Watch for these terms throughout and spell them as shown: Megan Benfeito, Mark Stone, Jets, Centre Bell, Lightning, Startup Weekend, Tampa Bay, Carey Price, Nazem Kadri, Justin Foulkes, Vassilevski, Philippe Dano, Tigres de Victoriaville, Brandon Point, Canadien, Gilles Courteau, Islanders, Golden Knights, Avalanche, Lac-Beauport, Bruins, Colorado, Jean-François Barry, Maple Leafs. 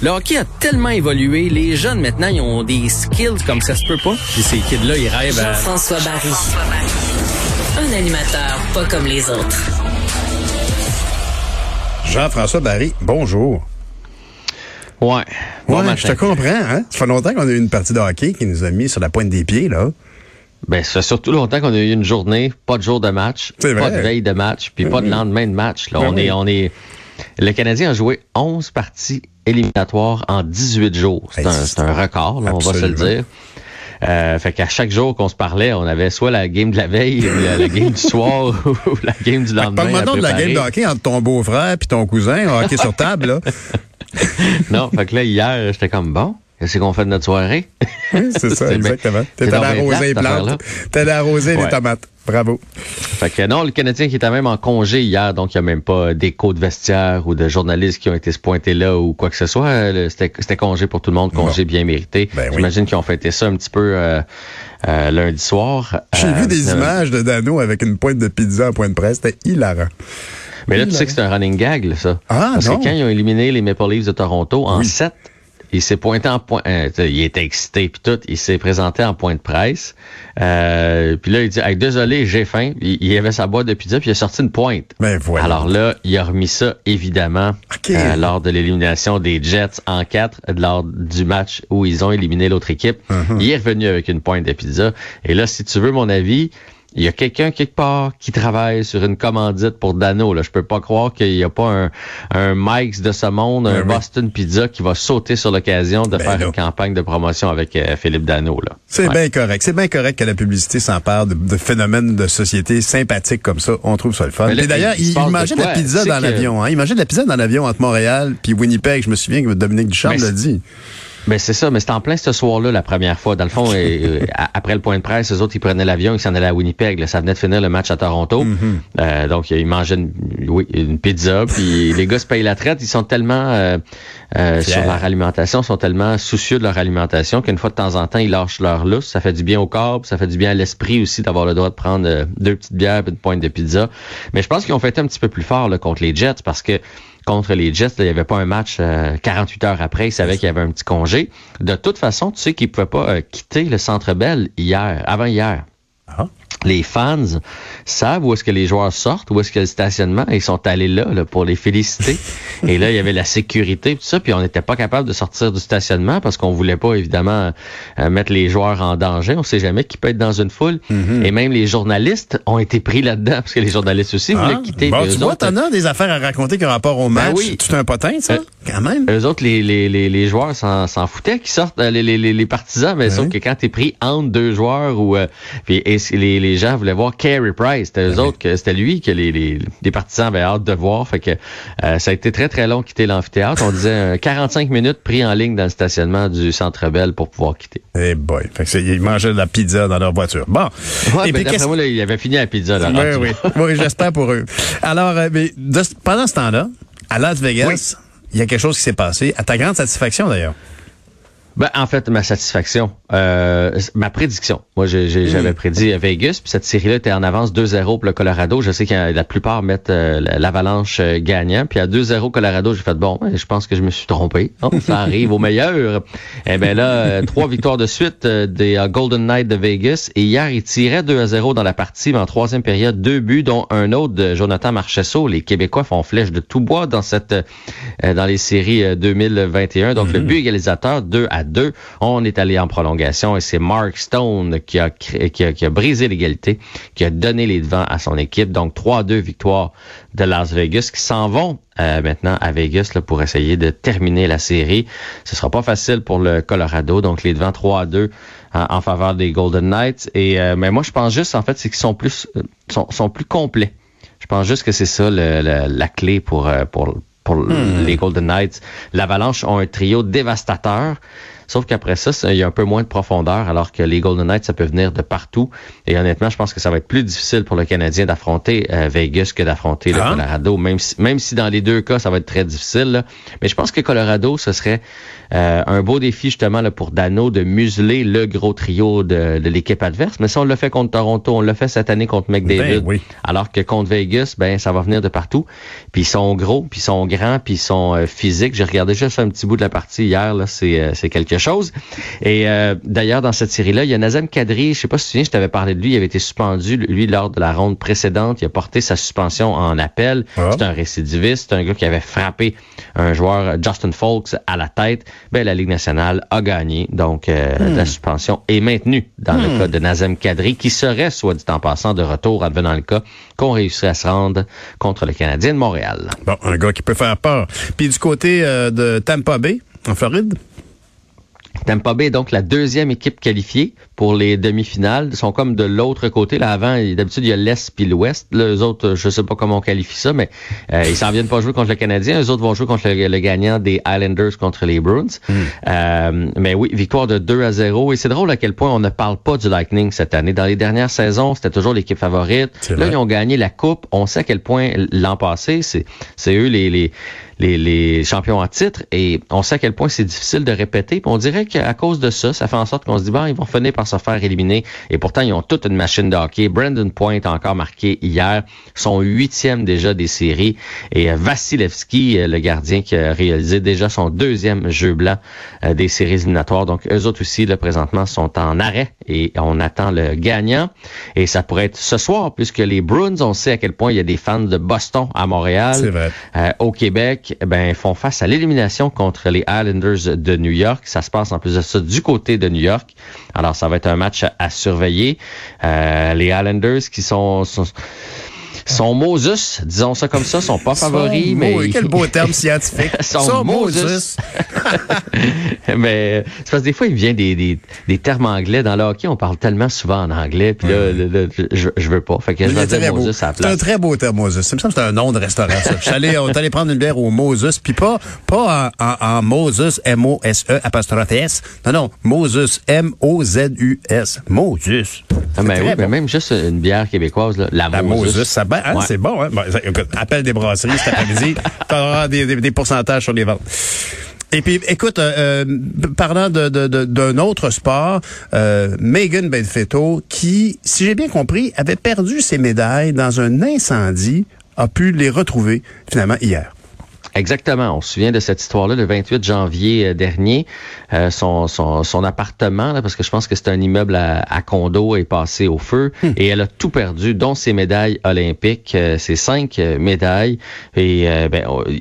Le hockey a tellement évolué, les jeunes maintenant, ils ont des skills comme ça se peut pas. Puis ces kids-là, ils rêvent à... Jean-François Barry. Un animateur pas comme les autres. Jean-François Barry, bonjour. Ouais. Bon matin. Je te comprends, hein? Ça fait longtemps qu'on a eu une partie de hockey qui nous a mis sur la pointe des pieds, là. Ben, ça fait surtout longtemps qu'on a eu une journée, pas de jour de match, pas de veille de match, puis pas de lendemain de match, là. On est... Le Canadien a joué 11 parties éliminatoires en 18 jours. C'est un record, là, on va se le dire. Fait qu'à chaque jour qu'on se parlait, on avait soit la game de la veille, ou la game du soir, ou la game du lendemain. Parle-moi de la game de hockey entre ton beau-frère et ton cousin, hockey sur table, là. Non, fait que là, hier, j'étais comme bon. Qu'est-ce qu'on fait de notre soirée? Oui, c'est ça, exactement. T'es allé arroser les plantes. T'es allé arroser les tomates. Bravo. Fait que non, le Canadien qui était même en congé hier, donc il n'y a même pas d'écho de vestiaire ou de journalistes qui ont été se pointer là ou quoi que ce soit. C'était congé pour tout le monde, congé bien mérité. Ben, j'imagine qu'ils ont fêté ça un petit peu lundi soir. J'ai vu des images de Dano avec une pointe de pizza en point de presse. C'était hilarant. Mais là, tu sais que c'est un running gag, là, ça. Ah, parce que quand ils ont éliminé les Maple Leafs de Toronto en 7, il s'est pointé en point, il était excité puis tout, il s'est présenté en point de presse. Puis là il dit hey, désolé, j'ai faim. Il avait sa boîte de pizza puis il a sorti une pointe. Ben voilà. Alors là, il a remis ça évidemment lors de l'élimination des Jets en 4 lors du match où ils ont éliminé l'autre équipe. Uh-huh. Il est revenu avec une pointe de pizza et là si tu veux mon avis, il y a quelqu'un quelque part qui travaille sur une commandite pour Dano. Là, je peux pas croire qu'il n'y a pas un Mike's de ce monde, Boston Pizza qui va sauter sur l'occasion de faire une campagne de promotion avec Philippe Dano. Là. C'est bien correct. C'est bien correct que la publicité s'empare de phénomènes de société sympathiques comme ça. On trouve ça le fun. Là, et d'ailleurs, il mangeait de la pizza dans l'avion. Hein? Il mangeait de la pizza dans l'avion entre Montréal puis Winnipeg. Je me souviens que Dominique Ducharme l'a dit. Ben c'est ça, mais c'était en plein ce soir-là la première fois. Dans le fond, après le point de presse, eux autres, ils prenaient l'avion, ils s'en allaient à Winnipeg. Là, ça venait de finir le match à Toronto. Mm-hmm. Donc, ils mangeaient une pizza. Puis les gars se payent la traite. Ils sont tellement sur leur alimentation, sont tellement soucieux de leur alimentation qu'une fois de temps en temps, ils lâchent leur lousse. Ça fait du bien au corps, puis ça fait du bien à l'esprit aussi d'avoir le droit de prendre deux petites bières et une pointe de pizza. Mais je pense qu'ils ont fêté un petit peu plus fort là, contre les Jets parce que contre les Jets, il n'y avait pas un match 48 heures après. Ils savaient qu'il y avait un petit congé. De toute façon, tu sais qu'ils ne pouvaient pas quitter le Centre Bell avant hier. Ah. Les fans savent où est-ce que les joueurs sortent, où est-ce que le stationnement, ils sont allés là pour les féliciter. Et là, il y avait la sécurité, tout ça, puis on n'était pas capable de sortir du stationnement parce qu'on voulait pas, évidemment, mettre les joueurs en danger. On sait jamais qui peut être dans une foule. Mm-hmm. Et même les journalistes ont été pris là-dedans parce que les journalistes aussi voulaient quitter. Bon, tu vois, t'en as des affaires à raconter qui ont rapport au match. Ben oui. C'est tout un potin, ça, quand même. Eux autres, les joueurs s'en foutaient qu'ils sortent, les partisans, mais sauf que quand t'es pris entre deux joueurs ou les gens voulaient voir Carey Price. C'était eux autres, c'était lui que les partisans avaient hâte de voir. Fait que ça a été très, très long quitter l'amphithéâtre. On disait 45 minutes pris en ligne dans le stationnement du Centre Bell pour pouvoir quitter. Eh boy! Fait que ils mangeaient de la pizza dans leur voiture. Bon. Ouais, mais d'après moi, là, ils avaient fini la pizza. Là, oui, j'espère pour eux. Alors, pendant ce temps-là, à Las Vegas, il y a quelque chose qui s'est passé. À ta grande satisfaction, d'ailleurs. Ben, en fait, ma satisfaction, ma prédiction. Moi, j'avais prédit Vegas, puis cette série-là était en avance 2-0 pour le Colorado. Je sais que la plupart mettent l'Avalanche gagnant. Puis à 2-0 Colorado, j'ai fait bon, je pense que je me suis trompé. Oh, ça arrive au meilleur. Eh ben là, 3 victoires de suite des Golden Knights de Vegas. Et hier, ils tiraient 2-0 dans la partie, mais en troisième période, 2 buts, dont un autre de Jonathan Marchessault. Les Québécois font flèche de tout bois dans dans les séries 2021. Donc le but égalisateur 2-2. On est allé en prolongation et c'est Mark Stone qui a brisé l'égalité, qui a donné les devants à son équipe. Donc 3-2 victoire de Las Vegas qui s'en vont maintenant à Vegas là, pour essayer de terminer la série. Ce sera pas facile pour le Colorado. Donc les devants 3-2 en faveur des Golden Knights. Et mais moi je pense juste en fait c'est qu'ils sont plus complets. Je pense juste que c'est ça la clé pour les Golden Knights. L'Avalanche ont un trio dévastateur. Sauf qu'après ça, il y a un peu moins de profondeur, alors que les Golden Knights, ça peut venir de partout. Et honnêtement, je pense que ça va être plus difficile pour le Canadien d'affronter Vegas que d'affronter le Colorado, même si dans les deux cas, ça va être très difficile. Là. Mais je pense que Colorado, ce serait un beau défi justement là, pour Dano de museler le gros trio de l'équipe adverse. Mais si on le fait contre Toronto, on le fait cette année contre McDavid. Ben, oui. Alors que contre Vegas, ben ça va venir de partout. Puis ils sont gros, puis ils sont grands, puis ils sont physiques. J'ai regardé juste un petit bout de la partie hier, là, c'est quelque chose. Et d'ailleurs, dans cette série-là, il y a Nazem Kadri, je sais pas si tu te souviens, je t'avais parlé de lui, il avait été suspendu, lui, lors de la ronde précédente. Il a porté sa suspension en appel. Ah. C'est un récidiviste, c'est un gars qui avait frappé un joueur, Justin Foulkes, à la tête. Ben, la Ligue nationale a gagné, donc la suspension est maintenue dans le cas de Nazem Kadri, qui serait, soit dit en passant, de retour, advenant le cas, qu'on réussirait à se rendre contre le Canadien de Montréal. Bon, un gars qui peut faire peur. Puis du côté de Tampa Bay, en Floride? Tampa Bay est donc la deuxième équipe qualifiée pour les demi-finales. Ils sont comme de l'autre côté. Là, avant, d'habitude, il y a l'Est puis l'Ouest. Là, eux autres, je sais pas comment on qualifie ça, mais ils s'en viennent pas jouer contre le Canadien. Eux autres vont jouer contre le gagnant des Islanders contre les Bruins. Mais oui, victoire de 2-0. Et c'est drôle à quel point on ne parle pas du Lightning cette année. Dans les dernières saisons, c'était toujours l'équipe favorite. Là, ils ont gagné la Coupe. On sait à quel point l'an passé, c'est eux les champions en titre, et on sait à quel point c'est difficile de répéter. Puis on dirait qu'à cause de ça, ça fait en sorte qu'on se dit, bon, ils vont finir par se faire éliminer. Et pourtant, ils ont toute une machine de hockey. Brandon Point a encore marqué hier, son 8e déjà des séries. Et Vassilevski, le gardien qui a réalisé déjà son 2e jeu blanc des séries éliminatoires. Donc, eux autres aussi, là, présentement, sont en arrêt et on attend le gagnant. Et ça pourrait être ce soir, puisque les Bruins, on sait à quel point il y a des fans de Boston à Montréal. C'est vrai. Au Québec, ben, font face à l'élimination contre les Islanders de New York. Ça se passe en plus de ça du côté de New York. Alors, ça va être un match à surveiller. Les Islanders qui sont Moses, disons ça comme ça, sont pas favoris, mais... Quel beau terme scientifique. Sont Moses. Mais c'est parce que des fois, il vient des termes anglais. Dans le hockey, on parle tellement souvent en anglais, puis là, je veux pas. Fait que je vais dire Moses à la place. C'est un très beau terme, Moses. C'est me semble que c'est un nom de restaurant, ça. On est allé prendre une bière au Moses, puis pas en Moses, M-O-S-E-S. Non, Moses, M-O-Z-U-S. Moses. Mais oui, mais même juste une bière québécoise, là, la Moses. Ça bat, hein? Ouais. C'est bon, hein? Bon, appelle des brasseries cet après-midi, t'auras des pourcentages sur les ventes. Et puis, écoute, parlant d'un autre sport, Megan Benfeito, qui, si j'ai bien compris, avait perdu ses médailles dans un incendie, a pu les retrouver finalement hier. Exactement. On se souvient de cette histoire-là le 28 janvier dernier. Son appartement, là, parce que je pense que c'est un immeuble à condo, est passé au feu. Et elle a tout perdu, dont ses médailles olympiques, ses 5 médailles. Et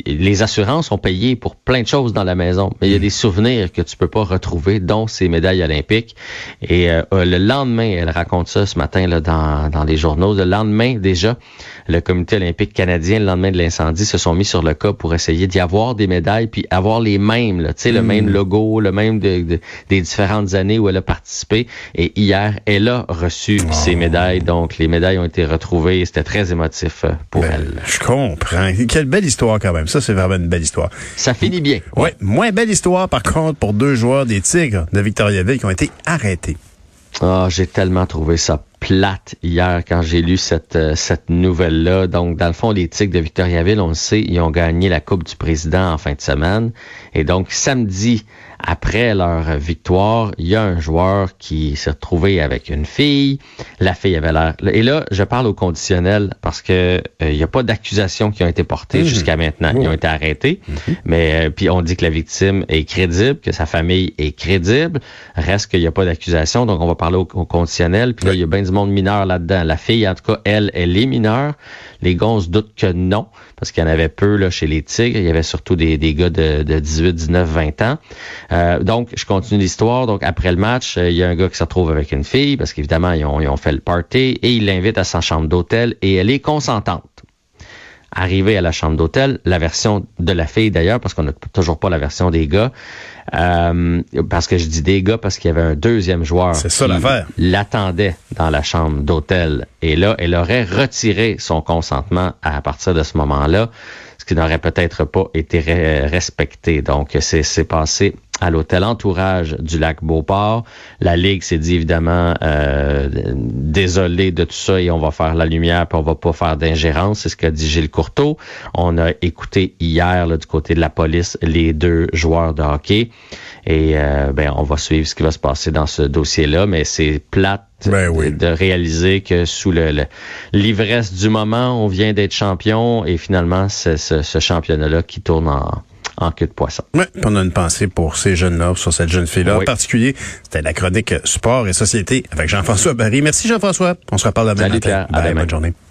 les assurances ont payé pour plein de choses dans la maison. Mais il y a des souvenirs que tu peux pas retrouver, dont ses médailles olympiques. Et le lendemain, elle raconte ça ce matin là dans les journaux. Le lendemain déjà, le Comité olympique canadien, le lendemain de l'incendie, se sont mis sur le cas pour essayer d'y avoir des médailles puis avoir les mêmes, tu sais, le même logo, le même des différentes années où elle a participé. Et hier, elle a reçu ses médailles. Donc, les médailles ont été retrouvées et c'était très émotif pour elle. Je comprends. Quelle belle histoire quand même. Ça, c'est vraiment une belle histoire. Ça finit bien. Oui, moins belle histoire par contre pour 2 joueurs des Tigres de Victoriaville qui ont été arrêtés. J'ai tellement trouvé ça plate hier quand j'ai lu cette nouvelle-là. Donc, dans le fond, les Tigres de Victoriaville, on le sait, ils ont gagné la Coupe du Président en fin de semaine. Et donc, samedi, après leur victoire, il y a un joueur qui s'est retrouvé avec une fille. La fille avait l'air... Et là, je parle au conditionnel parce que il n'y a pas d'accusations qui ont été portées jusqu'à maintenant. Ils ont été arrêtés. Mais puis on dit que la victime est crédible, que sa famille est crédible. Reste qu'il n'y a pas d'accusation. Donc, on va parler au conditionnel. Puis là, il y a bien du monde mineur là-dedans. La fille, en tout cas, elle est mineure. Les gars, on se doute que non, parce qu'il y en avait peu là chez les Tigres. Il y avait surtout des gars de 18, 19, 20 ans. Donc, je continue l'histoire. Donc, après le match, il y a un gars qui se retrouve avec une fille parce qu'évidemment, ils ont fait le party et il l'invite à sa chambre d'hôtel et elle est consentante. Arrivé à la chambre d'hôtel, la version de la fille d'ailleurs, parce qu'on n'a toujours pas la version des gars, parce que je dis des gars parce qu'il y avait un deuxième joueur qui l'attendait dans la chambre d'hôtel. Et là, elle aurait retiré son consentement à partir de ce moment-là, ce qui n'aurait peut-être pas été respecté. Donc, c'est passé à l'hôtel Entourage du Lac-Beauport. La Ligue s'est dit évidemment désolé de tout ça et on va faire la lumière puis on va pas faire d'ingérence. C'est ce qu'a dit Gilles Courteau. On a écouté hier là, du côté de la police les deux joueurs de hockey et on va suivre ce qui va se passer dans ce dossier-là, mais c'est plate de réaliser que sous l'ivresse du moment, on vient d'être champion et finalement c'est ce championnat-là qui tourne en queue de poisson. Oui, on a une pensée pour ces jeunes-là, sur cette jeune fille-là en particulier. C'était la chronique Sport et Société avec Jean-François Barry. Merci Jean-François. On se reparle demain matin. Bonne journée.